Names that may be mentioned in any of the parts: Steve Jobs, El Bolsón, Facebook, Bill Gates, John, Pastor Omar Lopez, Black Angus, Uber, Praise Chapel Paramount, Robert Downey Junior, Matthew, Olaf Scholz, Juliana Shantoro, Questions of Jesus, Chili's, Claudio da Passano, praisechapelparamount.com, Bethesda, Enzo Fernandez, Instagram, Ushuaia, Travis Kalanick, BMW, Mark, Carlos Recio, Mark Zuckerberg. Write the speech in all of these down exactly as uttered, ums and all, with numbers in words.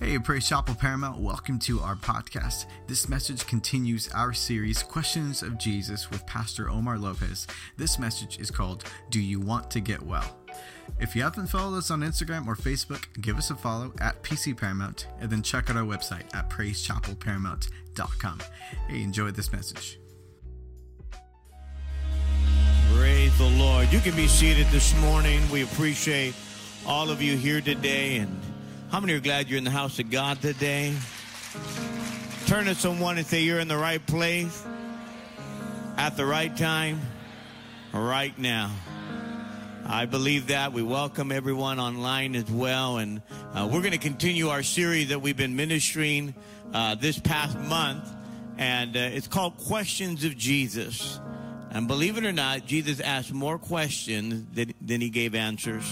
Hey, Praise Chapel Paramount, welcome to our podcast. This message continues our series, Questions of Jesus with Pastor Omar Lopez. This message is called, Do You Want to Get Well? If you haven't followed us on Instagram or Facebook, give us a follow at P C Paramount, and then check out our website at praise chapel paramount dot com. Hey, enjoy this message. Praise the Lord. You can be seated this morning. We appreciate all of you here today, and how many are glad you're in the house of God today? Turn to someone and say, you're in the right place, at the right time, right now. I believe that. We welcome everyone online as well. And uh, we're going to continue our series that we've been ministering uh, this past month. And uh, it's called Questions of Jesus. And believe it or not, Jesus asked more questions than, than he gave answers.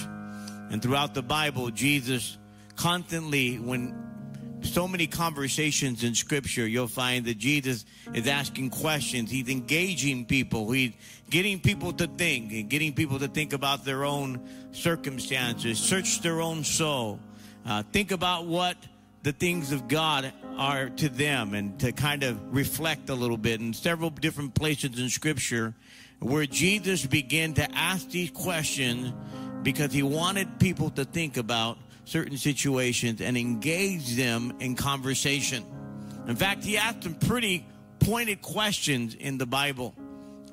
And throughout the Bible, Jesus constantly, when so many conversations in Scripture, you'll find that Jesus is asking questions. He's engaging people. He's getting people to think and getting people to think about their own circumstances, search their own soul, uh, think about what the things of God are to them, and to kind of reflect a little bit in several different places in Scripture where Jesus began to ask these questions because he wanted people to think about certain situations and engage them in conversation. In fact, he asked some pretty pointed questions in the Bible.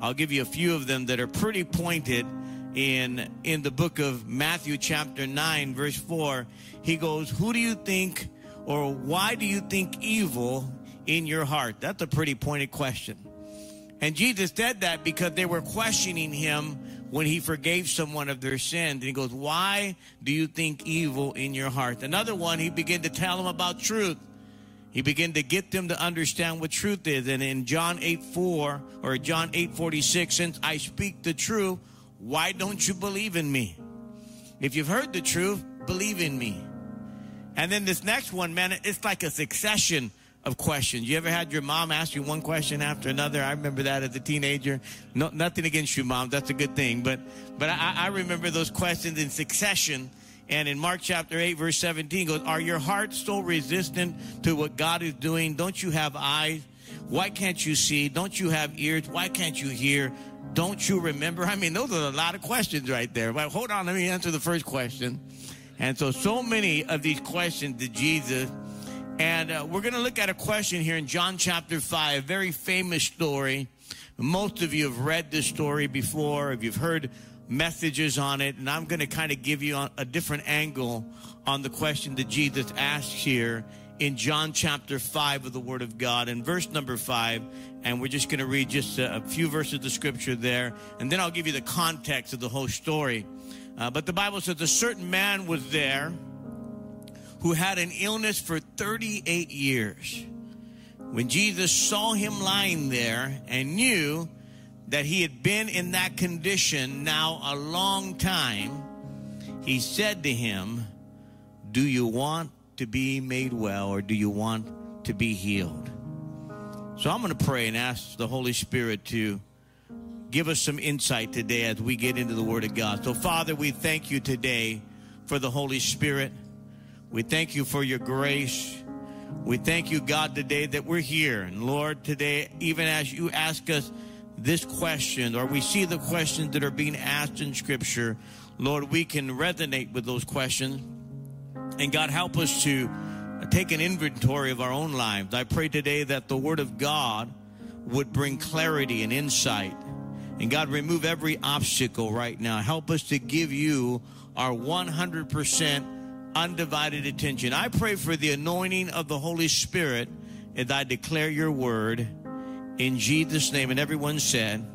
I'll give you a few of them that are pretty pointed. In in the book of Matthew chapter nine, verse four, he goes, who do you think, or why do you think evil in your heart? That's a pretty pointed question. And Jesus said that because they were questioning him when he forgave someone of their sin. And he goes, why do you think evil in your heart? Another one, he began to tell them about truth. He began to get them to understand what truth is. And in John eight four or John eight forty-six, since I speak the truth, why don't you believe in me? If you've heard the truth, believe in me. And then this next one, man, it's like a succession of questions. You ever had your mom ask you one question after another? I remember that as a teenager. No, nothing against you, Mom. That's a good thing. But but I, I remember those questions in succession. And in Mark chapter eight, verse seventeen goes, are your hearts so resistant to what God is doing? Don't you have eyes? Why can't you see? Don't you have ears? Why can't you hear? Don't you remember? I mean, those are a lot of questions right there. But hold on, let me answer the first question. And so, so many of these questions to Jesus. And uh, we're going to look at a question here in John chapter five, a very famous story. Most of you have read this story before, if you've heard messages on it, and I'm going to kind of give you a different angle on the question that Jesus asks here in John chapter five of the Word of God, in verse number five, and we're just going to read just a, a few verses of the Scripture there, and then I'll give you the context of the whole story. Uh, but the Bible says a certain man was there who had an illness for thirty-eight years. When Jesus saw him lying there and knew that he had been in that condition now a long time, he said to him, do you want to be made well, or do you want to be healed? So I'm going to pray and ask the Holy Spirit to give us some insight today as we get into the Word of God. So Father, we thank you today for the Holy Spirit. We thank you for your grace. We thank you, God, today that we're here. And Lord, today, even as you ask us this question, or we see the questions that are being asked in Scripture, Lord, we can resonate with those questions. And God, help us to take an inventory of our own lives. I pray today that the Word of God would bring clarity and insight. And God, remove every obstacle right now. Help us to give you our one hundred percent undivided attention. I pray for the anointing of the Holy Spirit as I declare your word in Jesus' name. And everyone said,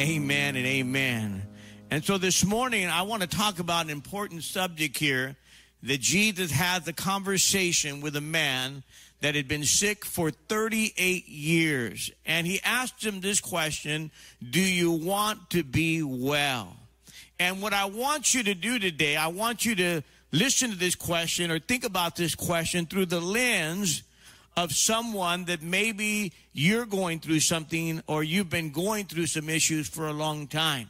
amen and amen. And so this morning, I want to talk about an important subject here, that Jesus had the conversation with a man that had been sick for thirty-eight years. And he asked him this question, do you want to be well? And what I want you to do today, I want you to listen to this question, or think about this question through the lens of someone that maybe you're going through something, or you've been going through some issues for a long time.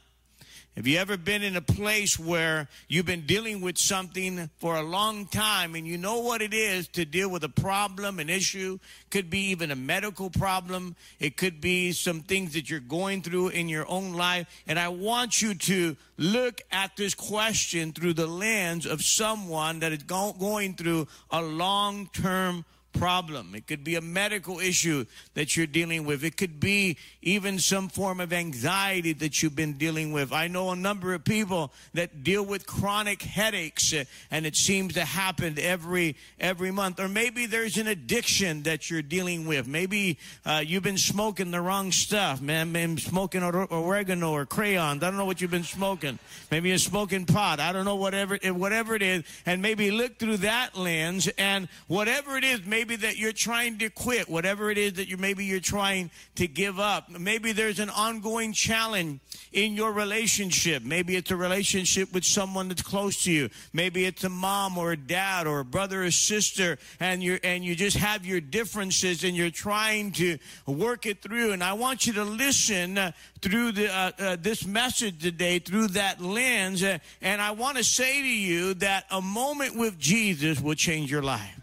Have you ever been in a place where you've been dealing with something for a long time and you know what it is to deal with a problem, an issue? Could be even a medical problem. It could be some things that you're going through in your own life. And I want you to look at this question through the lens of someone that is go- going through a long-term problem. It could be a medical issue that you're dealing with. It could be even some form of anxiety that you've been dealing with. I know a number of people that deal with chronic headaches, and it seems to happen every every month. Or maybe there's an addiction that you're dealing with. Maybe uh, you've been smoking the wrong stuff, man. Been smoking oregano or crayons. I don't know what you've been smoking. Maybe you're smoking pot. I don't know, whatever whatever it is. And maybe look through that lens, and whatever it is, maybe Maybe that you're trying to quit, whatever it is that you maybe you're trying to give up. Maybe there's an ongoing challenge in your relationship. Maybe it's a relationship with someone that's close to you. Maybe it's a mom or a dad or a brother or sister, and you and you just have your differences and you're trying to work it through. And I want you to listen uh, through the, uh, uh, this message today through that lens. Uh, and I want to say to you that a moment with Jesus will change your life.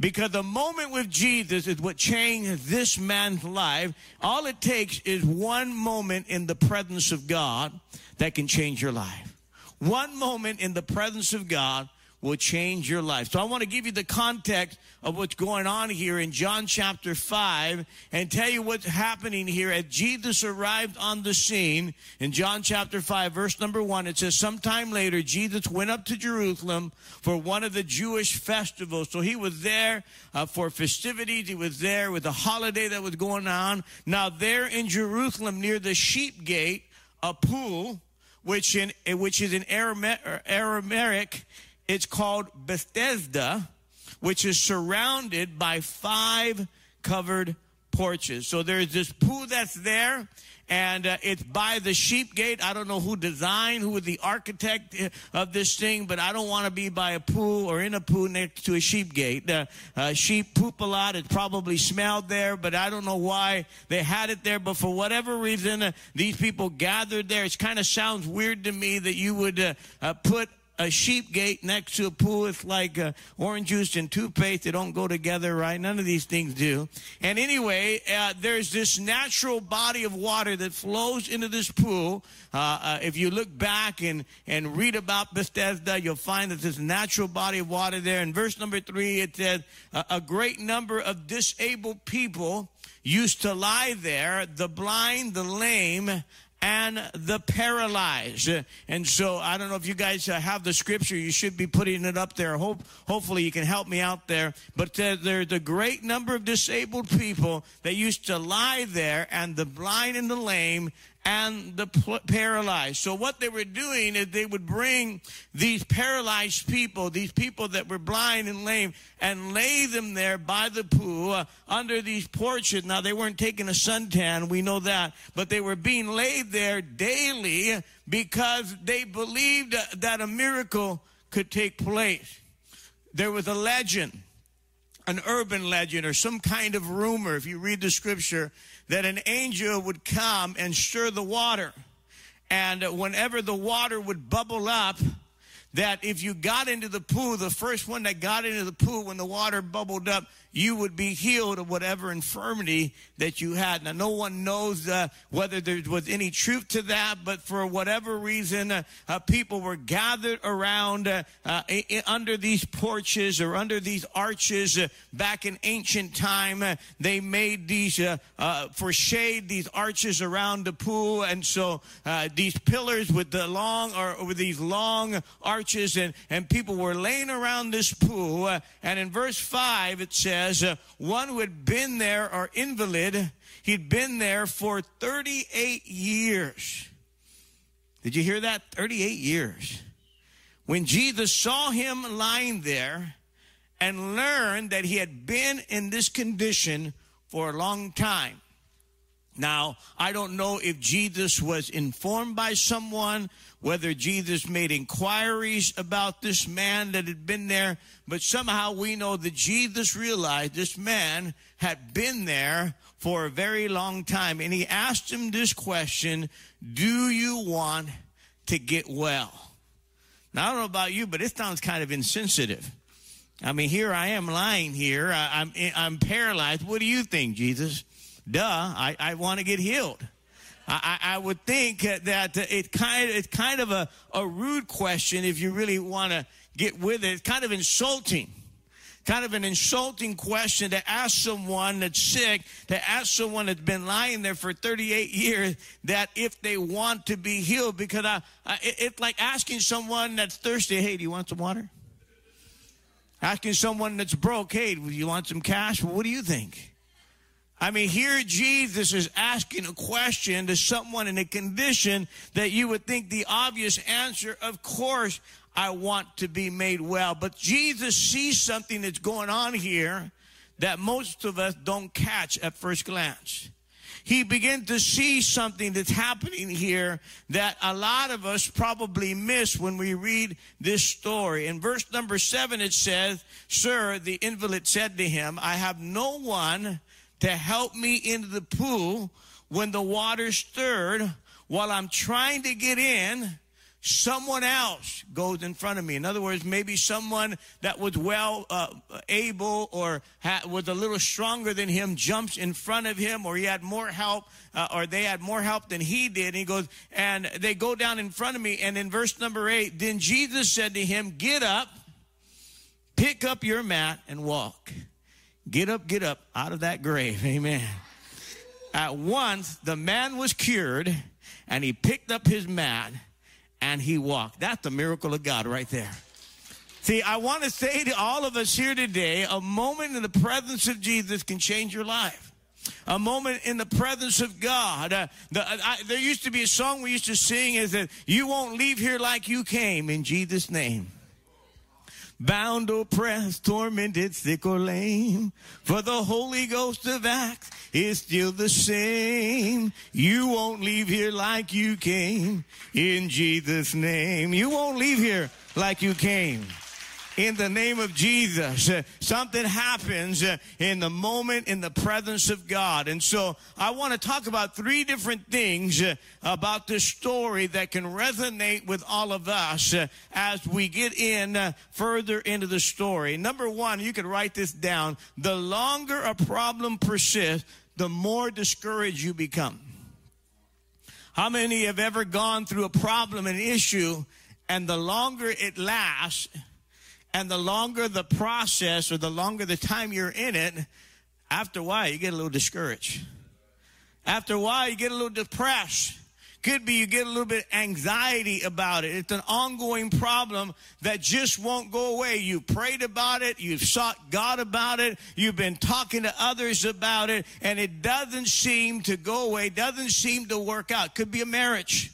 Because the moment with Jesus is what changed this man's life. All it takes is one moment in the presence of God that can change your life. One moment in the presence of God will change your life. So I want to give you the context of what's going on here in John chapter five and tell you what's happening here. As Jesus arrived on the scene in John chapter five, verse number one, it says, sometime later, Jesus went up to Jerusalem for one of the Jewish festivals. So he was there uh, for festivities. He was there with the holiday that was going on. Now there in Jerusalem near the sheep gate, a pool, which, in, which is in Aramaic, it's called Bethesda, which is surrounded by five covered porches. So there's this pool that's there, and uh, it's by the sheep gate. I don't know who designed, who was the architect of this thing, but I don't want to be by a pool or in a pool next to a sheep gate. Uh, uh, sheep poop a lot. It probably smelled there, but I don't know why they had it there. But for whatever reason, uh, these people gathered there. It kind of sounds weird to me that you would uh, uh, put a sheep gate next to a pool. It's like uh, orange juice and toothpaste. They don't go together, right? None of these things do. And anyway, uh, there's this natural body of water that flows into this pool. Uh, uh, if you look back and, and read about Bethesda, you'll find that this natural body of water there. In verse number three, it says, uh, a great number of disabled people used to lie there, the blind, the lame, and the paralyzed. And so I don't know if you guys uh, have the scripture. You should be putting it up there. Hope, hopefully you can help me out there. But uh, there's a great number of disabled people that used to lie there, and the blind and the lame and the pl- paralyzed. So what they were doing is they would bring these paralyzed people, these people that were blind and lame, and lay them there by the pool uh, under these porches. Now, they weren't taking a suntan, we know that, but they were being laid there daily because they believed that a miracle could take place. There was a legend, an urban legend, or some kind of rumor, if you read the scripture, that an angel would come and stir the water. And whenever the water would bubble up, that if you got into the pool, the first one that got into the pool when the water bubbled up, you would be healed of whatever infirmity that you had. Now, no one knows uh, whether there was any truth to that, but for whatever reason, uh, uh, people were gathered around uh, uh, in, under these porches or under these arches. Uh, back in ancient time, uh, they made these, uh, uh, for shade, these arches around the pool. And so uh, these pillars with the long, or with these long arches, and, and people were laying around this pool. Uh, and in verse five, it says, As uh, one who had been there, or invalid, he'd been there for thirty-eight years. Did you hear that? thirty-eight years. When Jesus saw him lying there and learned that he had been in this condition for a long time. Now, I don't know if Jesus was informed by someone, whether Jesus made inquiries about this man that had been there, but somehow we know that Jesus realized this man had been there for a very long time. And he asked him this question, do you want to get well. Now, I don't know about you, but it sounds kind of insensitive. I mean, here I am lying here. I, I'm, I'm paralyzed. What do you think, Jesus? Duh, I, I want to get healed. I, I would think that it kind of, it's kind of a, a rude question if you really want to get with it. It's kind of insulting, kind of an insulting question to ask someone that's sick, to ask someone that's been lying there for thirty-eight years that if they want to be healed. Because I, I, it's like asking someone that's thirsty, hey, do you want some water? Asking someone that's broke, hey, do you want some cash? Well, what do you think? I mean, here Jesus is asking a question to someone in a condition that you would think the obvious answer, of course, I want to be made well. But Jesus sees something that's going on here that most of us don't catch at first glance. He began to see something that's happening here that a lot of us probably miss when we read this story. In verse number seven, it says, "Sir," the invalid said to him, "I have no one to help me into the pool when the water stirred. While I'm trying to get in, someone else goes in front of me." In other words, maybe someone that was well uh, able or ha- was a little stronger than him jumps in front of him, or he had more help, uh, or they had more help than he did. And he goes, and they go down in front of me. And in verse number eight, then Jesus said to him, "Get up, pick up your mat, and walk." Get up, get up out of that grave. Amen. At once, the man was cured, and he picked up his mat, and he walked. That's the miracle of God right there. See, I want to say to all of us here today, a moment in the presence of Jesus can change your life. A moment in the presence of God. Uh, the, I, there used to be a song we used to sing, is that you won't leave here like you came, in Jesus' name. Bound, oppressed, tormented, sick or lame, for the Holy Ghost of Acts is still the same. You won't leave here like you came, in Jesus' name. You won't leave here like you came. In the name of Jesus, uh, something happens uh, in the moment in the presence of God. And so I want to talk about three different things uh, about this story that can resonate with all of us uh, as we get in uh, further into the story. Number one, you can write this down. The longer a problem persists, the more discouraged you become. How many have ever gone through a problem, an issue, and the longer it lasts, and the longer the process or the longer the time you're in it, after a while, you get a little discouraged. After a while, you get a little depressed. Could be you get a little bit anxiety about it. It's an ongoing problem that just won't go away. You prayed about it. You've sought God about it. You've been talking to others about it. And it doesn't seem to go away, doesn't seem to work out. Could be a marriage.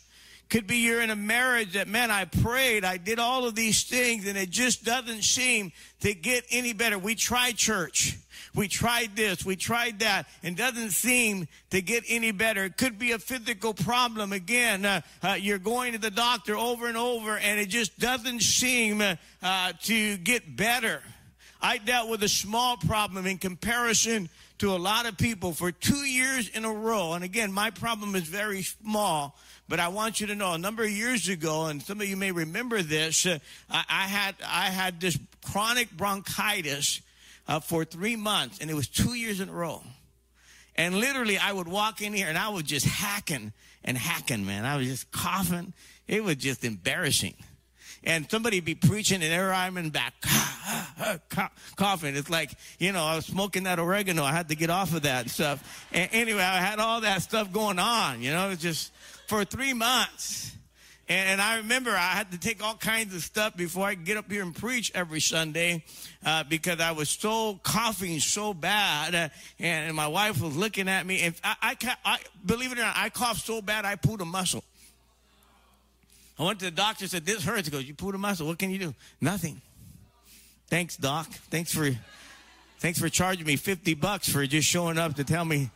Could be you're in a marriage that, man, I prayed, I did all of these things, and it just doesn't seem to get any better. We tried church. We tried this. We tried that. And doesn't seem to get any better. It could be a physical problem. Again, uh, uh, you're going to the doctor over and over, and it just doesn't seem uh, uh, to get better. I dealt with a small problem in comparison to a lot of people for two years in a row. And again, my problem is very small. But I want you to know, a number of years ago, and some of you may remember this, uh, I, I had I had this chronic bronchitis uh, for three months, and it was two years in a row. And literally, I would walk in here, and I was just hacking and hacking, man. I was just coughing. It was just embarrassing. And somebody be preaching, and there I'm in back, coughing. It's like, you know, I was smoking that oregano. I had to get off of that and stuff. And anyway, I had all that stuff going on, you know, it was just for three months. And I remember I had to take all kinds of stuff before I could get up here and preach every Sunday uh, because I was so coughing so bad. Uh, and, and my wife was looking at me. And I, I, I, believe it or not, I coughed so bad I pulled a muscle. I went to the doctor and said, "This hurts." He goes, "You pulled a muscle. What can you do?" "Nothing." "Thanks, doc. Thanks for thanks for charging me fifty bucks for just showing up to tell me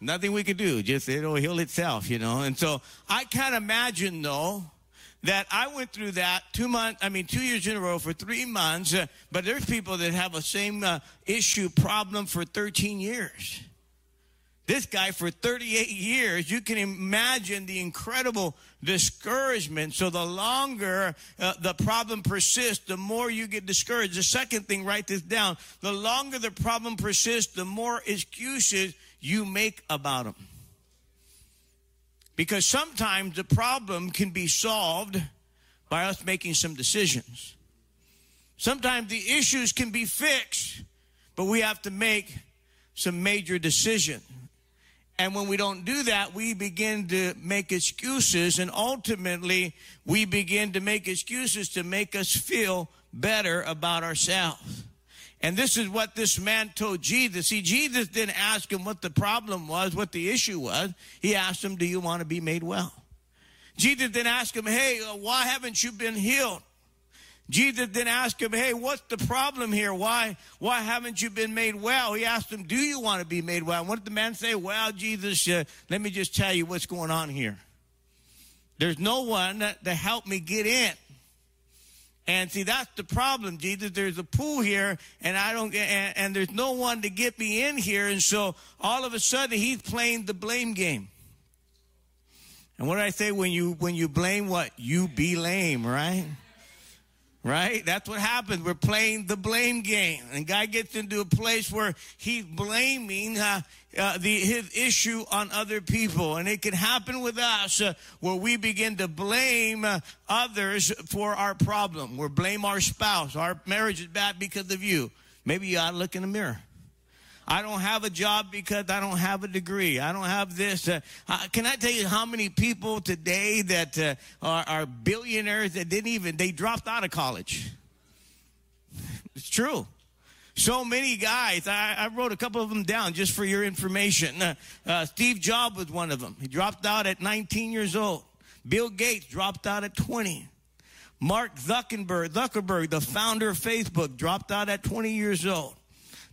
nothing we could do. Just it'll heal itself, you know." And so I can't imagine, though, that I went through that two months, I mean, two years in a row for three months. Uh, but there's people that have the same uh, issue problem for thirteen years. This guy for thirty-eight years, you can imagine the incredible discouragement. So the longer uh, the problem persists, the more you get discouraged. The second thing, write this down. The longer the problem persists, the more excuses you make about them. Because sometimes the problem can be solved by us making some decisions. Sometimes the issues can be fixed, but we have to make some major decisions. And when we don't do that, we begin to make excuses, and ultimately we begin to make excuses to make us feel better about ourselves. And this is what this man told Jesus. See, Jesus didn't ask him what the problem was, what the issue was. He asked him, do you want to be made well? Jesus didn't ask him, hey, why haven't you been healed? Jesus didn't ask him, hey, what's the problem here? Why why haven't you been made well? He asked him, do you want to be made well? And what did the man say? Well, Jesus, uh, let me just tell you what's going on here. There's no one to help me get in. And see, that's the problem, Jesus. There's a pool here, and I don't, and, and there's no one to get me in here. And so all of a sudden, he's playing the blame game. And what did I say? When you when you blame what? You be lame, right? Right? That's what happens. We're playing the blame game. And guy gets into a place where he's blaming uh, uh, the, his issue on other people. And it can happen with us uh, where we begin to blame uh, others for our problem. We're blame our spouse. Our marriage is bad because of you. Maybe you ought to look in the mirror. I don't have a job because I don't have a degree. I don't have this. Uh, can I tell you how many people today that uh, are, are billionaires that didn't even, they dropped out of college? It's true. So many guys, I, I wrote a couple of them down just for your information. Uh, uh, Steve Jobs was one of them. He dropped out at nineteen years old. Bill Gates dropped out at twenty. Mark Zuckerberg, Zuckerberg, the founder of Facebook, dropped out at twenty years old.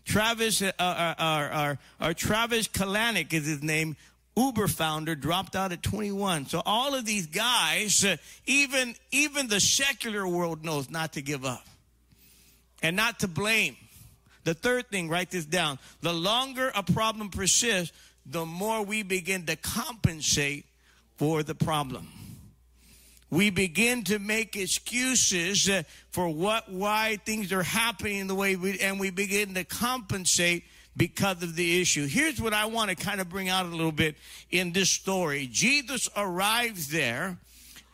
Travis, uh, our, our, our, our Travis Kalanick is his name, Uber founder, dropped out at twenty-one. So all of these guys, uh, even, even the secular world knows not to give up and not to blame. The third thing, write this down. The longer a problem persists, the more we begin to compensate for the problem. We begin to make excuses uh, for what, why things are happening the way we, and we begin to compensate because of the issue. Here's what I want to kind of bring out a little bit in this story. Jesus arrives there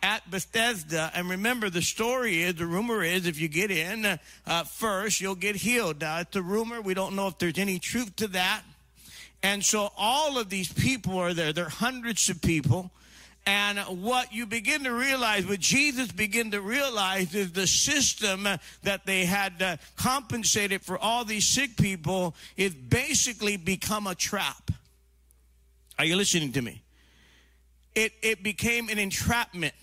at Bethesda, and remember the story is, the rumor is, if you get in uh, uh, first, you'll get healed. Now, it's a rumor. We don't know if there's any truth to that. And so all of these people are there. There are hundreds of people. And what you begin to realize, what Jesus began to realize is the system that they had uh, compensated for all these sick people, it basically become a trap. Are you listening to me? It, it became an entrapment,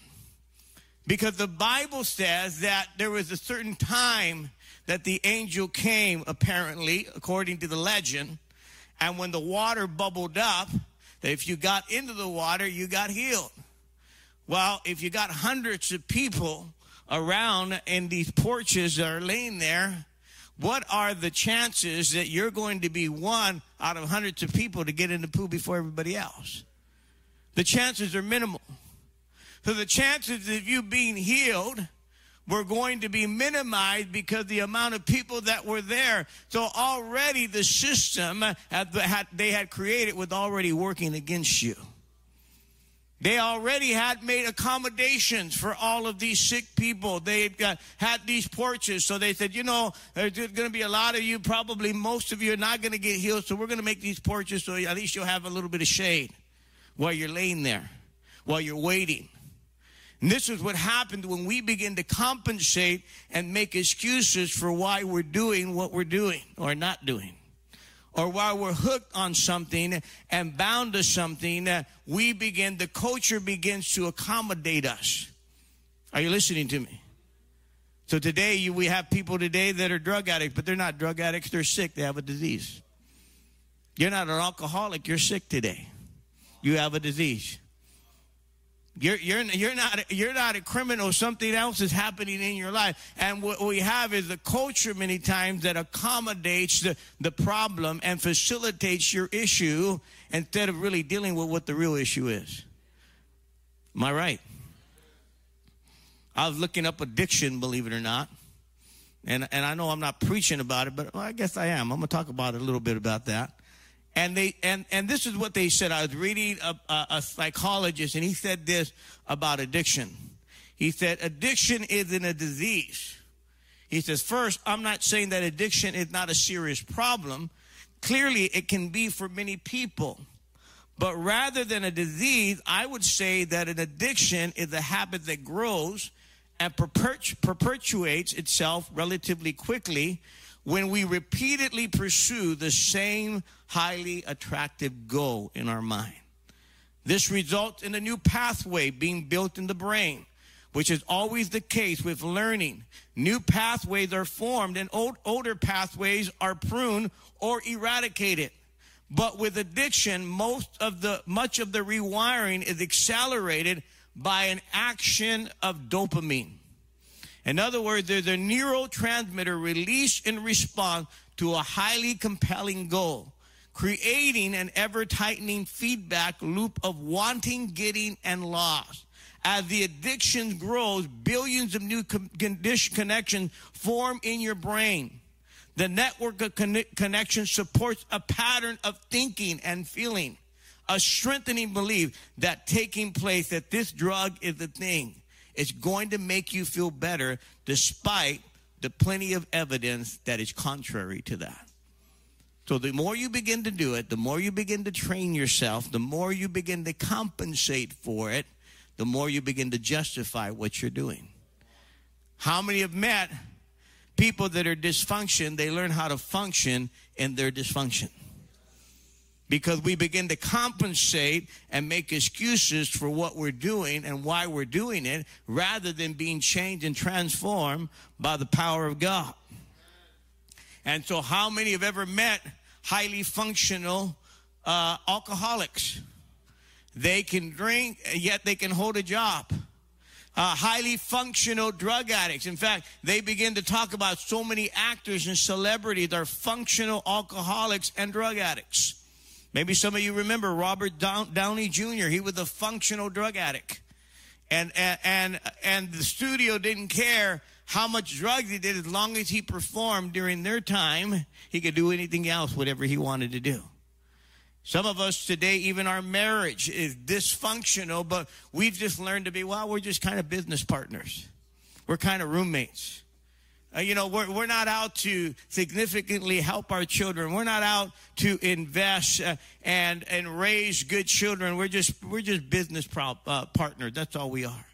because the Bible says that there was a certain time that the angel came, apparently, according to the legend, and when the water bubbled up, if you got into the water, you got healed. Well, if you got hundreds of people around and these porches are laying there, what are the chances that you're going to be one out of hundreds of people to get in the pool before everybody else? The chances are minimal. So the chances of you being healed were going to be minimized because the amount of people that were there. So already the system had, they had created was already working against you. They already had made accommodations for all of these sick people. They had, got, had these porches. So they said, you know, there's going to be a lot of you. Probably most of you are not going to get healed. So we're going to make these porches so at least you'll have a little bit of shade while you're laying there, while you're waiting. And this is what happened when we begin to compensate and make excuses for why we're doing what we're doing or not doing. Or why we're hooked on something and bound to something, we begin, the culture begins to accommodate us. Are you listening to me? So today you, we have people today that are drug addicts, but they're not drug addicts. They're sick. They have a disease. You're not an alcoholic. You're sick today. You have a disease. You're, you're, you're, not, you're not a criminal. Something else is happening in your life. And what we have is a culture many times that accommodates the, the problem and facilitates your issue instead of really dealing with what the real issue is. Am I right? I was looking up addiction, believe it or not. And, and I know I'm not preaching about it, but well, I guess I am. I'm going to talk about it a little bit about that. And they and, and this is what they said. I was reading a, a, a psychologist, and he said this about addiction. He said, addiction isn't a disease. He says, first, I'm not saying that addiction is not a serious problem. Clearly, it can be for many people. But rather than a disease, I would say that an addiction is a habit that grows and perpetuates itself relatively quickly when we repeatedly pursue the same highly attractive goal in our mind. This results in a new pathway being built in the brain, which is always the case with learning. New pathways are formed and old, older pathways are pruned or eradicated. But with addiction, most of the much of the rewiring is accelerated by an action of dopamine. In other words, there's a neurotransmitter released in response to a highly compelling goal, creating an ever-tightening feedback loop of wanting, getting, and loss. As the addiction grows, billions of new condition connections form in your brain. The network of conne- connections supports a pattern of thinking and feeling, a strengthening belief that taking place that this drug is the thing. It's going to make you feel better despite the plenty of evidence that is contrary to that. So the more you begin to do it, the more you begin to train yourself, the more you begin to compensate for it, the more you begin to justify what you're doing. How many have met people that are dysfunction? They learn how to function in their dysfunction because we begin to compensate and make excuses for what we're doing and why we're doing it rather than being changed and transformed by the power of God. And so how many have ever met highly functional uh, alcoholics? They can drink, yet they can hold a job. Uh, highly functional drug addicts. In fact, they begin to talk about so many actors and celebrities are functional alcoholics and drug addicts. Maybe some of you remember Robert Downey Junior He was a functional drug addict. And, and and and the studio didn't care how much drugs he did as long as he performed during their time. He could do anything else, whatever he wanted to do. Some of us today, even our marriage is dysfunctional, but we've just learned to be, well, we're just kind of business partners. We're kind of roommates. Uh, you know, we're, we're not out to significantly help our children. We're not out to invest uh, and and raise good children. We're just we're just business pro- uh, partners. That's all we are.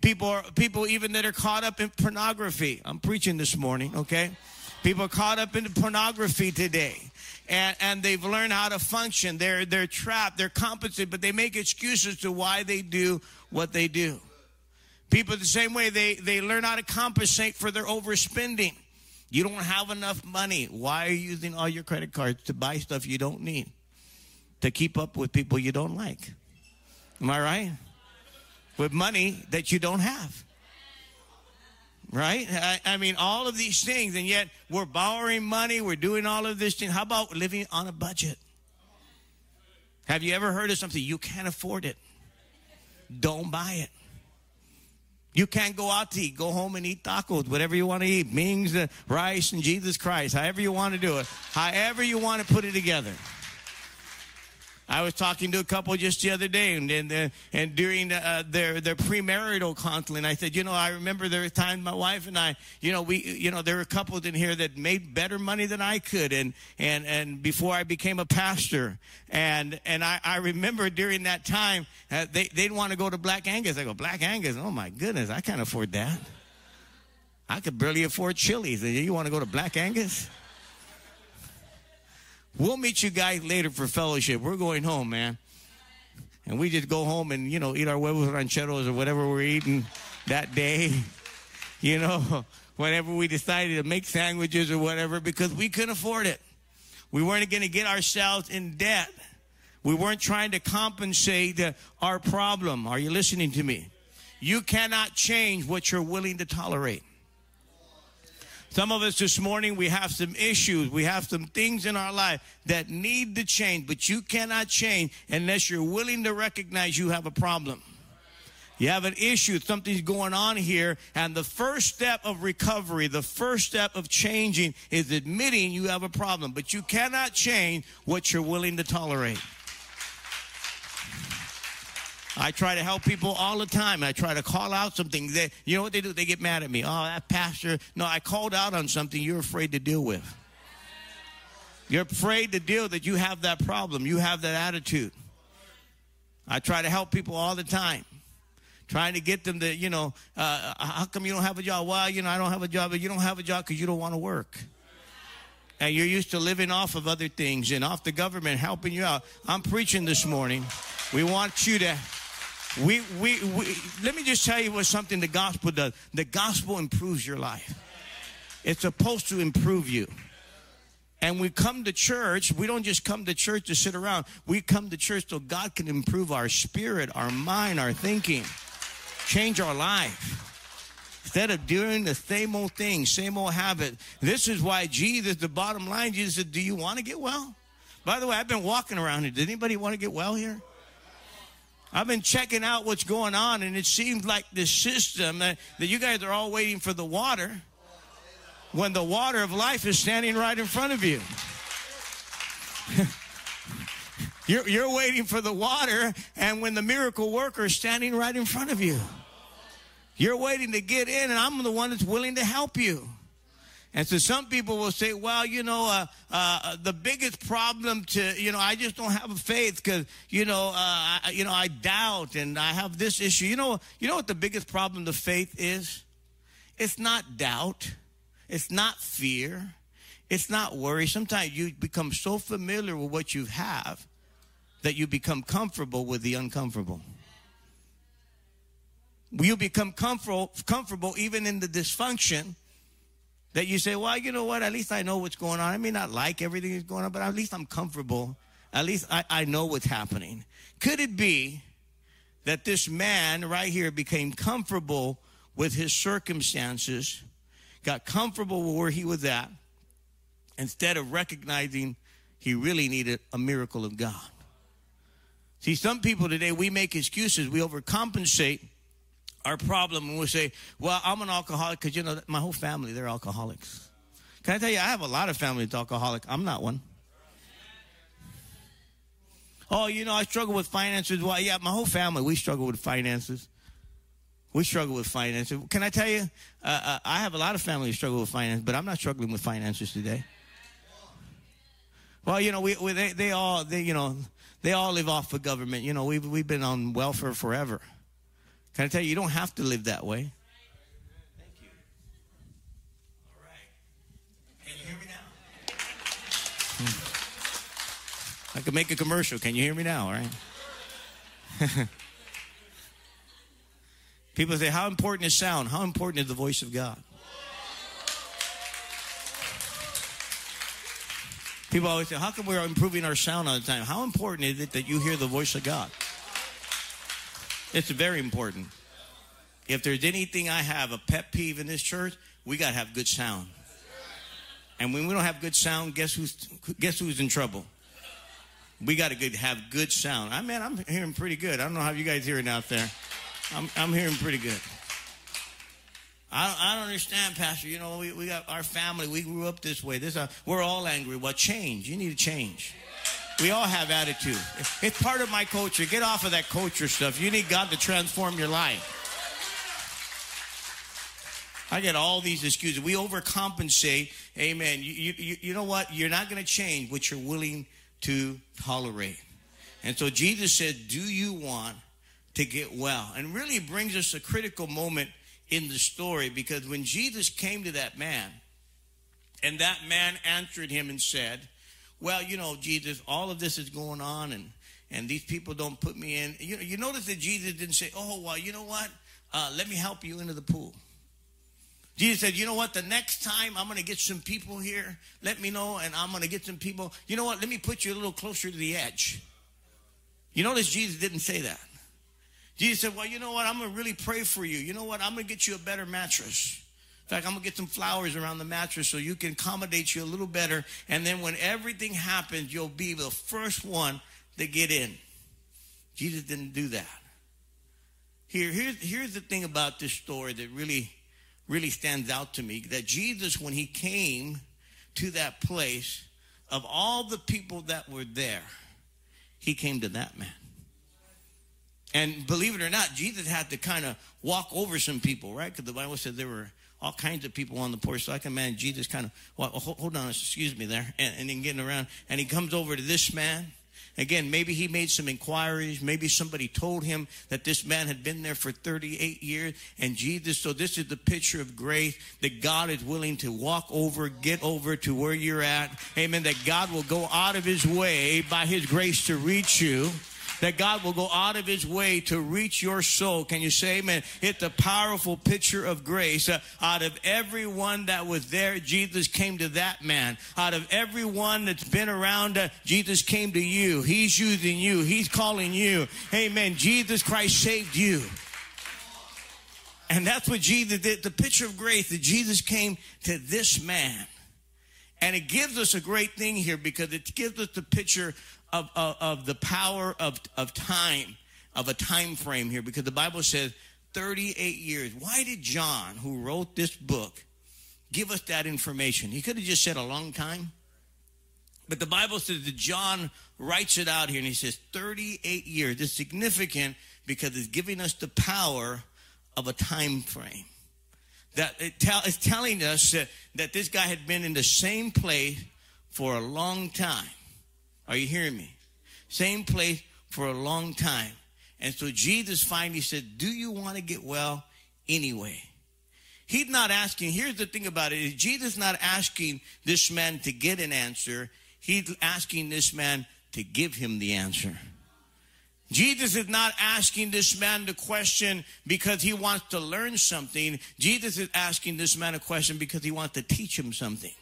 People are people even that are caught up in pornography. I'm preaching this morning, okay? People are caught up in pornography today, and, and they've learned how to function. They're they're trapped. They're compensated, but they make excuses to why they do what they do. People the same way, they, they learn how to compensate for their overspending. You don't have enough money. Why are you using all your credit cards to buy stuff you don't need, to keep up with people you don't like? Am I right? With money that you don't have. Right? I, I mean, all of these things, and yet we're borrowing money. We're doing all of this thing. How about living on a budget? Have you ever heard of something? You can't afford it. Don't buy it. You can't go out to eat. Go home and eat tacos, whatever you want to eat. Mings, uh, rice, and Jesus Christ, however you want to do it. However you want to put it together. I was talking to a couple just the other day, and and, and during uh, their their premarital counseling, I said, you know, I remember there were times my wife and I, you know, we, you know, there were couples in here that made better money than I could, and and and before I became a pastor, and and I, I remember during that time uh, they they'd want to go to Black Angus. I go, Black Angus, oh my goodness, I can't afford that. I could barely afford Chili's. You want to go to Black Angus? We'll meet you guys later for fellowship. We're going home, man. And we just go home and, you know, eat our huevos rancheros or whatever we're eating that day. You know, whenever we decided to make sandwiches or whatever, because we couldn't afford it. We weren't going to get ourselves in debt. We weren't trying to compensate our problem. Are you listening to me? You cannot change what you're willing to tolerate. Some of us this morning, we have some issues. We have some things in our life that need to change, but you cannot change unless you're willing to recognize you have a problem. You have an issue, something's going on here, and the first step of recovery, the first step of changing is admitting you have a problem, but you cannot change what you're willing to tolerate. I try to help people all the time. I try to call out something. They, you know what they do? They get mad at me. Oh, that pastor. No, I called out on something you're afraid to deal with. You're afraid to deal that you have that problem. You have that attitude. I try to help people all the time. Trying to get them to, you know, uh, how come you don't have a job? Well, you know, I don't have a job. But you don't have a job because you don't want to work. And you're used to living off of other things and off the government helping you out. I'm preaching this morning. We want you to, we, we, we, let me just tell you what something the gospel does. The gospel improves your life. It's supposed to improve you. And we come to church, we don't just come to church to sit around. We come to church so God can improve our spirit, our mind, our thinking. Change our life instead of doing the same old thing, same old habit. This is why Jesus, the bottom line, Jesus said, do you want to get well? By the way, I've been walking around here. Did anybody want to get well here? I've been checking out what's going on, and it seems like this system that, that you guys are all waiting for the water when the water of life is standing right in front of you. You're, you're waiting for the water, and when the miracle worker is standing right in front of you, you're waiting to get in, and I'm the one that's willing to help you. And so some people will say, well, you know, uh, uh, the biggest problem to, you know, I just don't have a faith because, you know, uh, I, you know, I doubt and I have this issue. You know, you know what the biggest problem to faith is? It's not doubt. It's not fear. It's not worry. Sometimes you become so familiar with what you have that you become comfortable with the uncomfortable. You become comfortable, comfortable even in the dysfunction that you say, well, you know what, at least I know what's going on. I may not like everything that's going on, but at least I'm comfortable. At least I, I know what's happening. Could it be that this man right here became comfortable with his circumstances, got comfortable with where he was at, instead of recognizing he really needed a miracle of God? See, some people today, we make excuses. We overcompensate our problem, and we'll say, well, I'm an alcoholic because, you know, my whole family, they're alcoholics. Can I tell you, I have a lot of family that's alcoholic. I'm not one. Oh, you know, I struggle with finances. Well, yeah, my whole family, we struggle with finances. We struggle with finances. Can I tell you, uh, uh, I have a lot of families that struggle with finances, but I'm not struggling with finances today. Well, you know, we, we they, they all, they, you know, they all live off the government. You know, we've, we've been on welfare forever. Can I tell you, you don't have to live that way. Thank you. All right. Can you hear me now? Hmm. I could make a commercial. Can you hear me now? All right. People say, how important is sound? How important is the voice of God? People always say, how come we're improving our sound all the time? How important is it that you hear the voice of God? It's very important. If there's anything I have, a pet peeve in this church, we got to have good sound. And when we don't have good sound, guess who's guess who's in trouble? We got to have good sound. I mean, I'm hearing pretty good. I don't know how you guys hearing out there. I'm, I'm hearing pretty good. I, I don't understand, Pastor. You know, we, we got our family. We grew up this way. This, uh, we're all angry. Well, change. You need to change. We all have attitude. It's part of my culture. Get off of that culture stuff. You need God to transform your life. I get all these excuses. We overcompensate. Amen. You, you, you know what? You're not going to change what you're willing to tolerate. And so Jesus said, do you want to get well? And really brings us a critical moment in the story, because when Jesus came to that man, and that man answered him and said, well, you know, Jesus, all of this is going on, and, and these people don't put me in. You, you notice that Jesus didn't say, oh, well, you know what? Uh, let me help you into the pool. Jesus said, you know what? The next time I'm going to get some people here, let me know, and I'm going to get some people. You know what? Let me put you a little closer to the edge. You notice Jesus didn't say that. Jesus said, well, you know what? I'm going to really pray for you. You know what? I'm going to get you a better mattress. In fact, I'm going to get some flowers around the mattress so you can accommodate you a little better. And then when everything happens, you'll be the first one to get in. Jesus didn't do that. Here, here's, here's the thing about this story that really, really stands out to me. That Jesus, when he came to that place, of all the people that were there, he came to that man. And believe it or not, Jesus had to kind of walk over some people, right? Because the Bible said there were all kinds of people on the porch. So I can imagine Jesus kind of, well, hold on, excuse me there, and, and then getting around. And he comes over to this man. Again, maybe he made some inquiries. Maybe somebody told him that this man had been there for thirty-eight years. And Jesus, so this is the picture of grace, that God is willing to walk over, get over to where you're at. Amen. That God will go out of his way by his grace to reach you. That God will go out of his way to reach your soul. Can you say amen? It's a powerful picture of grace. Uh, out of everyone that was there, Jesus came to that man. Out of everyone that's been around, uh, Jesus came to you. He's using you. He's calling you. Amen. Jesus Christ saved you. And that's what Jesus did. The picture of grace, that Jesus came to this man. And it gives us a great thing here, because it gives us the picture Of, of, of the power of, of time, of a time frame here, because the Bible says thirty-eight years. Why did John, who wrote this book, give us that information? He could have just said a long time. But the Bible says that John writes it out here, and he says thirty-eight years. It's significant because it's giving us the power of a time frame. That it tell, it's telling us that, that this guy had been in the same place for a long time. Are you hearing me? Same place for a long time. And so Jesus finally said, do you want to get well anyway? He's not asking. Here's the thing about it. Is Jesus not asking this man to get an answer. He's asking this man to give him the answer. Jesus is not asking this man the question because he wants to learn something. Jesus is asking this man a question because he wants to teach him something.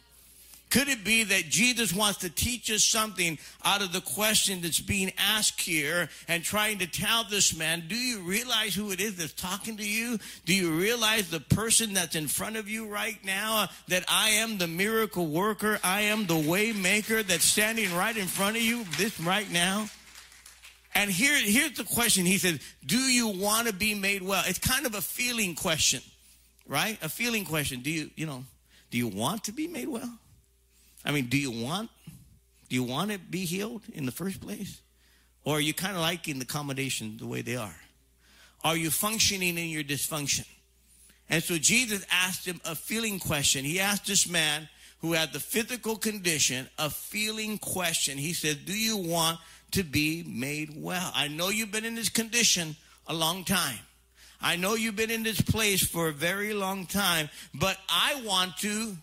Could it be that Jesus wants to teach us something out of the question that's being asked here, and trying to tell this man, do you realize who it is that's talking to you? Do you realize the person that's in front of you right now, that I am the miracle worker, I am the way maker that's standing right in front of you this right now? And here, here's the question. He says, do you want to be made well? It's kind of a feeling question, right? A feeling question. Do you, you know, do you want to be made well? I mean, do you want, do you want to be healed in the first place? Or are you kind of liking the accommodation the way they are? Are you functioning in your dysfunction? And so Jesus asked him a feeling question. He asked this man who had the physical condition a feeling question. He said, do you want to be made well? I know you've been in this condition a long time. I know you've been in this place for a very long time, but I want to,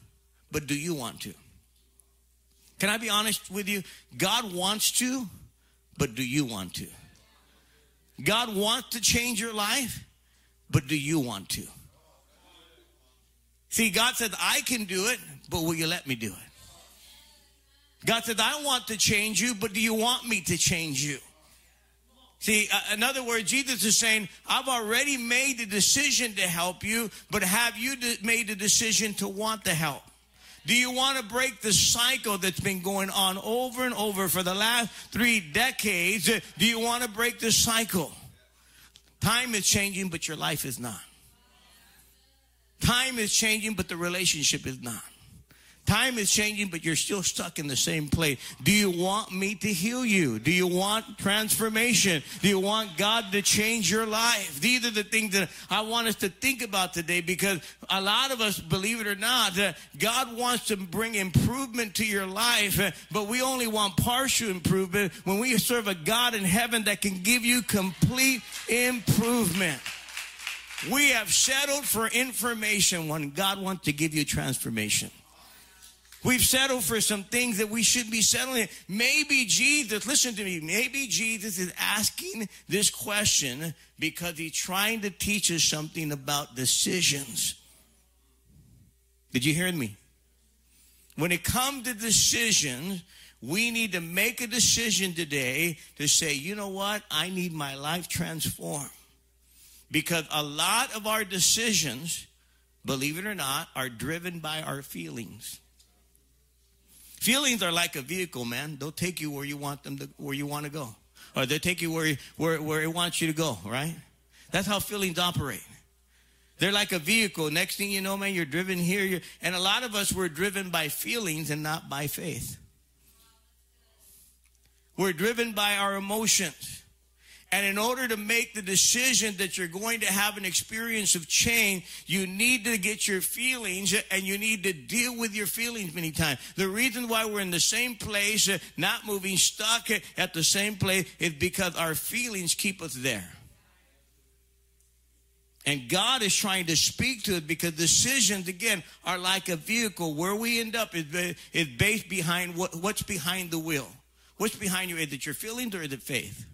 but do you want to? Can I be honest with you? God wants to, but do you want to? God wants to change your life, but do you want to? See, God said, I can do it, but will you let me do it? God said, I want to change you, but do you want me to change you? See, uh, in other words, Jesus is saying, I've already made the decision to help you, but have you de- made the decision to want the help? Do you want to break the cycle that's been going on over and over for the last three decades? Do you want to break this cycle? Time is changing, but your life is not. Time is changing, but the relationship is not. Time is changing, but you're still stuck in the same place. Do you want me to heal you? Do you want transformation? Do you want God to change your life? These are the things that I want us to think about today, because a lot of us, believe it or not, uh, God wants to bring improvement to your life, uh, but we only want partial improvement when we serve a God in heaven that can give you complete improvement. We have settled for information when God wants to give you transformation. We've settled for some things that we shouldn't be settling. Maybe Jesus, listen to me, maybe Jesus is asking this question because he's trying to teach us something about decisions. Did you hear me? When it comes to decisions, We need to make a decision today to say, you know what? I need my life transformed. Because a lot of our decisions, believe it or not, are driven by our feelings. Feelings are like a vehicle, man. They'll take you where you want them to, where you want to go. Or they'll take you where, where, where it wants you to go, right? That's how feelings operate. They're like a vehicle. Next thing you know, man, you're driven here. You're, and a lot of us were driven by feelings and not by faith. We're driven by our emotions. And in order to make the decision that you're going to have an experience of change, you need to get your feelings and you need to deal with your feelings many times. The reason why we're in the same place, not moving, stuck at the same place, is because our feelings keep us there. And God is trying to speak to it because decisions, again, are like a vehicle. Where we end up is, is based behind what, what's behind the wheel. What's behind you? Is it your feelings or is it faith?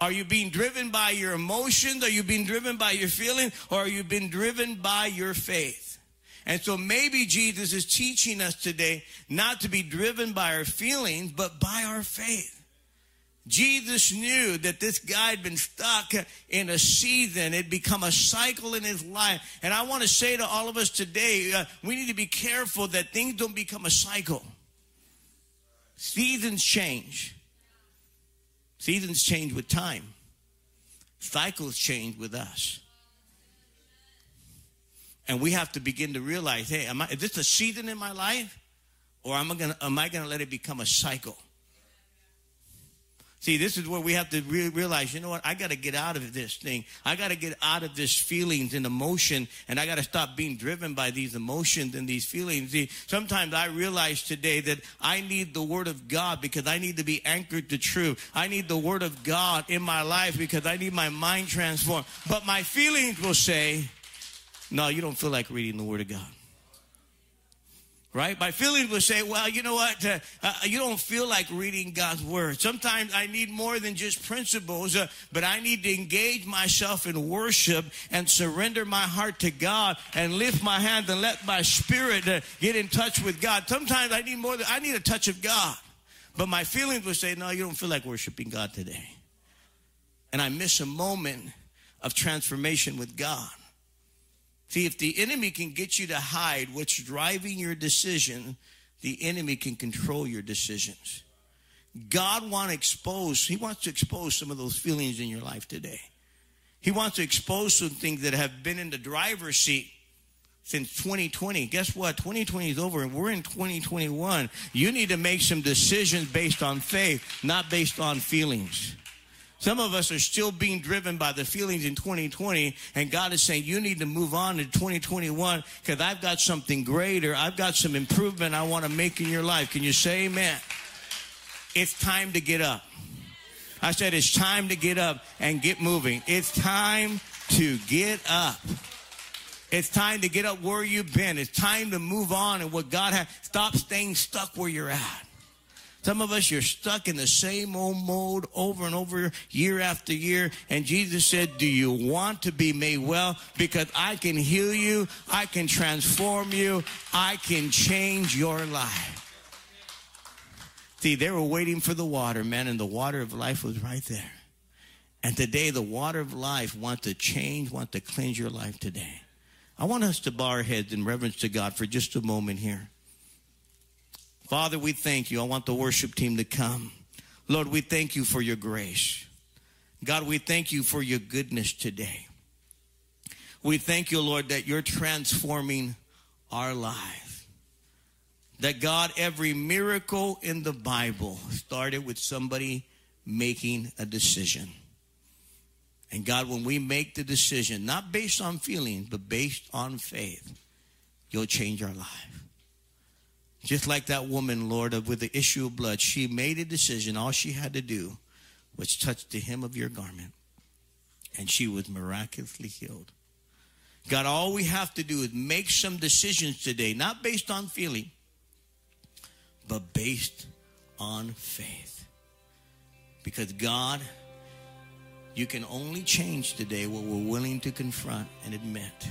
Are you being driven by your emotions? Are you being driven by your feelings? Or are you being driven by your faith? And so maybe Jesus is teaching us today not to be driven by our feelings, but by our faith. Jesus knew that this guy had been stuck in a season. It had become a cycle in his life. And I want to say to all of us today, uh, we need to be careful that things don't become a cycle. Seasons change. Seasons change with time. Cycles change with us. And we have to begin to realize, hey, am I, is this a season in my life? Or am I gonna, am I going to let it become a cycle? See, this is where we have to re- realize, you know what? I got to get out of this thing. I got to get out of this feelings and emotion. And I got to stop being driven by these emotions and these feelings. See, sometimes I realize today that I need the Word of God because I need to be anchored to truth. I need the Word of God in my life because I need my mind transformed. But my feelings will say, no, you don't feel like reading the Word of God. Right? My feelings would say, well, you know what? Uh, uh, you don't feel like reading God's Word. Sometimes I need more than just principles, uh, but I need to engage myself in worship and surrender my heart to God and lift my hands and let my spirit uh, get in touch with God. Sometimes I need more than, I need a touch of God. But my feelings would say, no, you don't feel like worshiping God today. And I miss a moment of transformation with God. See, if the enemy can get you to hide what's driving your decision, the enemy can control your decisions. God wants to expose, he wants to expose some of those feelings in your life today. He wants to expose some things that have been in the driver's seat since twenty twenty. Guess what? twenty twenty is over and we're in twenty twenty-one. You need to make some decisions based on faith, not based on feelings. Some of us are still being driven by the feelings in twenty twenty, and God is saying, you need to move on to twenty twenty-one because I've got something greater. I've got some improvement I want to make in your life. Can you say amen? It's time to get up. I said it's time to get up and get moving. It's time to get up. It's time to get up where you've been. It's time to move on and what God has. Stop staying stuck where you're at. Some of us, you're stuck in the same old mode over and over, year after year. And Jesus said, do you want to be made well? Because I can heal you. I can transform you. I can change your life. See, they were waiting for the water, man, and the water of life was right there. And today, the water of life wants to change, wants to cleanse your life today. I want us to bow our heads in reverence to God for just a moment here. Father, we thank you. I want the worship team to come. Lord, we thank you for your grace. God, we thank you for your goodness today. We thank you, Lord, that you're transforming our life. That, God, every miracle in the Bible started with somebody making a decision. And, God, when we make the decision, not based on feelings, but based on faith, you'll change our life. Just like that woman, Lord, with the issue of blood, she made a decision. All she had to do was touch the hem of your garment, and she was miraculously healed. God, all we have to do is make some decisions today, not based on feeling, but based on faith. Because, God, you can only change today what we're willing to confront and admit.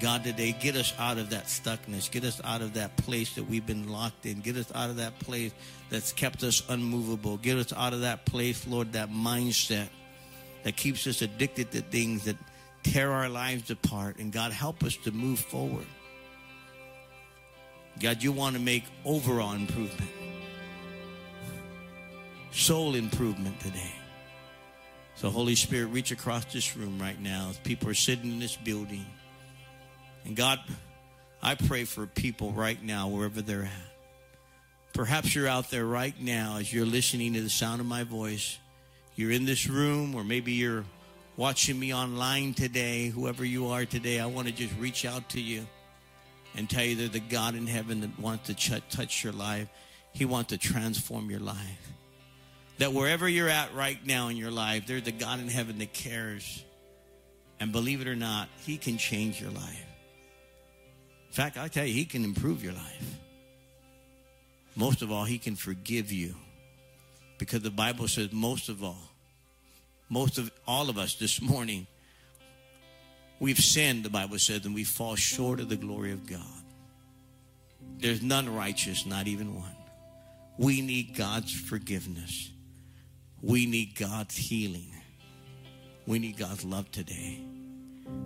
God, today, get us out of that stuckness. Get us out of that place that we've been locked in. Get us out of that place that's kept us unmovable. Get us out of that place, Lord, that mindset that keeps us addicted to things that tear our lives apart. And God, help us to move forward. God, you want to make overall improvement, soul improvement today. So, Holy Spirit, reach across this room right now. People are sitting in this building. And God, I pray for people right now, wherever they're at. Perhaps you're out there right now as you're listening to the sound of my voice. You're in this room, or maybe you're watching me online today. Whoever you are today, I want to just reach out to you and tell you that the God in heaven that wants to ch- touch your life, he wants to transform your life. That wherever you're at right now in your life, there's a God in heaven that cares. And believe it or not, he can change your life. In fact, I tell you, he can improve your life. Most of all, he can forgive you. Because the Bible says most of all, most of all of us this morning, we've sinned, the Bible says, and we fall short of the glory of God. There's none righteous, not even one. We need God's forgiveness. We need God's healing. We need God's love today.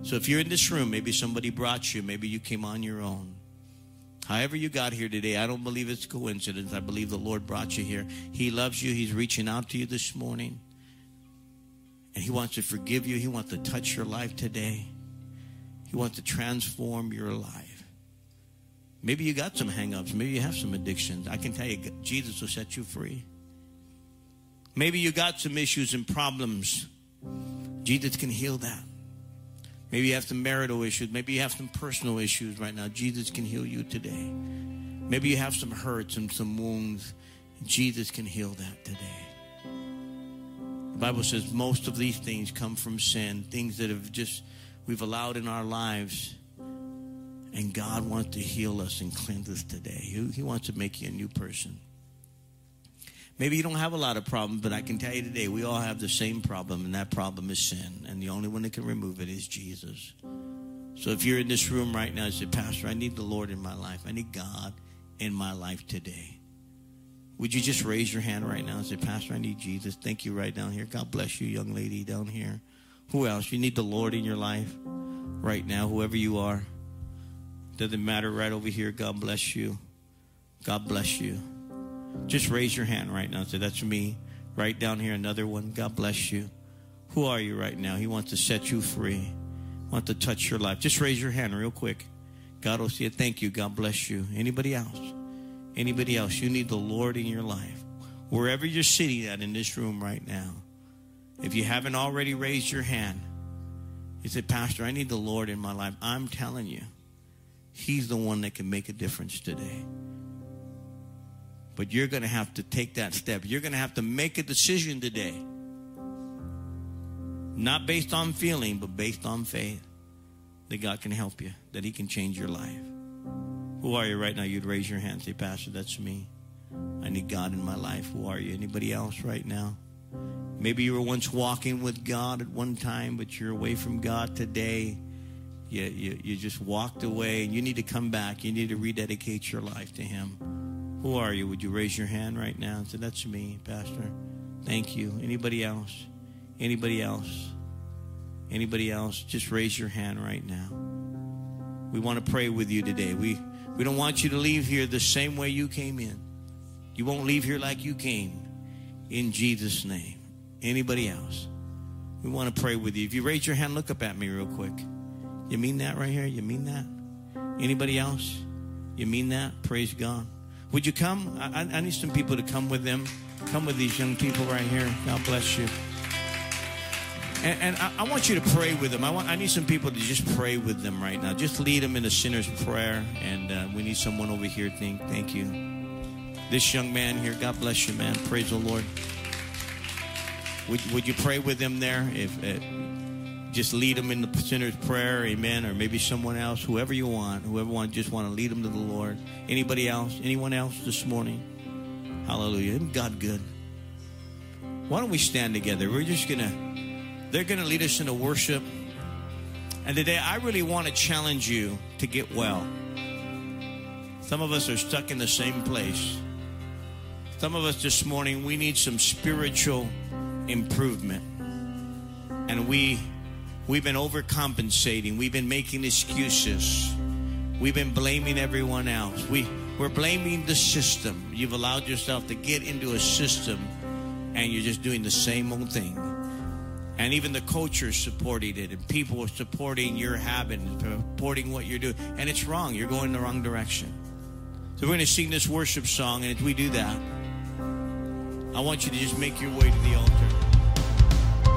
So if you're in this room, maybe somebody brought you, maybe you came on your own. However you got here today, I don't believe it's coincidence. I believe the Lord brought you here. He loves you. He's reaching out to you this morning. And he wants to forgive you. He wants to touch your life today. He wants to transform your life. Maybe you got some hangups. Maybe you have some addictions. I can tell you, Jesus will set you free. Maybe you got some issues and problems. Jesus can heal that. Maybe you have some marital issues. Maybe you have some personal issues right now. Jesus can heal you today. Maybe you have some hurts and some wounds. Jesus can heal that today. The Bible says most of these things come from sin, things that have just we've allowed in our lives. And God wants to heal us and cleanse us today. He, he wants to make you a new person. Maybe you don't have a lot of problems, but I can tell you today, we all have the same problem, and that problem is sin. And the only one that can remove it is Jesus. So if you're in this room right now and say, Pastor, I need the Lord in my life. I need God in my life today. Would you just raise your hand right now and say, Pastor, I need Jesus. Thank you right down here. God bless you, young lady down here. Who else? You need the Lord in your life right now, whoever you are. Doesn't matter, right over here. God bless you. God bless you. Just raise your hand right now and say, that's me. Right down here, another one. God bless you. Who are you right now? He wants to set you free. Wants to touch your life. Just raise your hand real quick. God will see it. Thank you. God bless you. Anybody else? Anybody else? You need the Lord in your life. Wherever you're sitting at in this room right now, if you haven't already raised your hand, you say, Pastor, I need the Lord in my life. I'm telling you, he's the one that can make a difference today. But you're going to have to take that step. You're going to have to make a decision today. Not based on feeling, but based on faith that God can help you, that he can change your life. Who are you right now? You'd raise your hand and say, Pastor, that's me. I need God in my life. Who are you? Anybody else right now? Maybe you were once walking with God at one time, but you're away from God today. You, you, you just walked away, and you need to come back. You need to rededicate your life to him. Who are you? Would you raise your hand right now and say, that's me, Pastor. Thank you. Anybody else? Anybody else? Anybody else? Just raise your hand right now. We want to pray with you today. We we don't want you to leave here the same way you came in. You won't leave here like you came. In Jesus' name. Anybody else? We want to pray with you. If you raise your hand, look up at me real quick. You mean that right here? You mean that? Anybody else? You mean that? Praise God. Would you come? I, I need some people to come with them. Come with these young people right here. God bless you. And, and I, I want you to pray with them. I want. I need some people to just pray with them right now. Just lead them in a sinner's prayer. And uh, we need someone over here. Think. Thank you. This young man here. God bless you, man. Praise the Lord. Would Would you pray with them there? If uh, just lead them in the sinner's prayer, amen, or maybe someone else, whoever you want, whoever want, just want to lead them to the Lord. Anybody else? Anyone else this morning? Hallelujah. Isn't God good? Why don't we stand together? We're just going to, they're going to lead us in a worship. And today, I really want to challenge you to get well. Some of us are stuck in the same place. Some of us this morning, we need some spiritual improvement. And we, we've been overcompensating. We've been making excuses. We've been blaming everyone else. We, we're blaming the system. You've allowed yourself to get into a system, and you're just doing the same old thing. And even the culture supported it, and people are supporting your habit, supporting what you're doing. And it's wrong. You're going in the wrong direction. So we're going to sing this worship song, and if we do that, I want you to just make your way to the altar.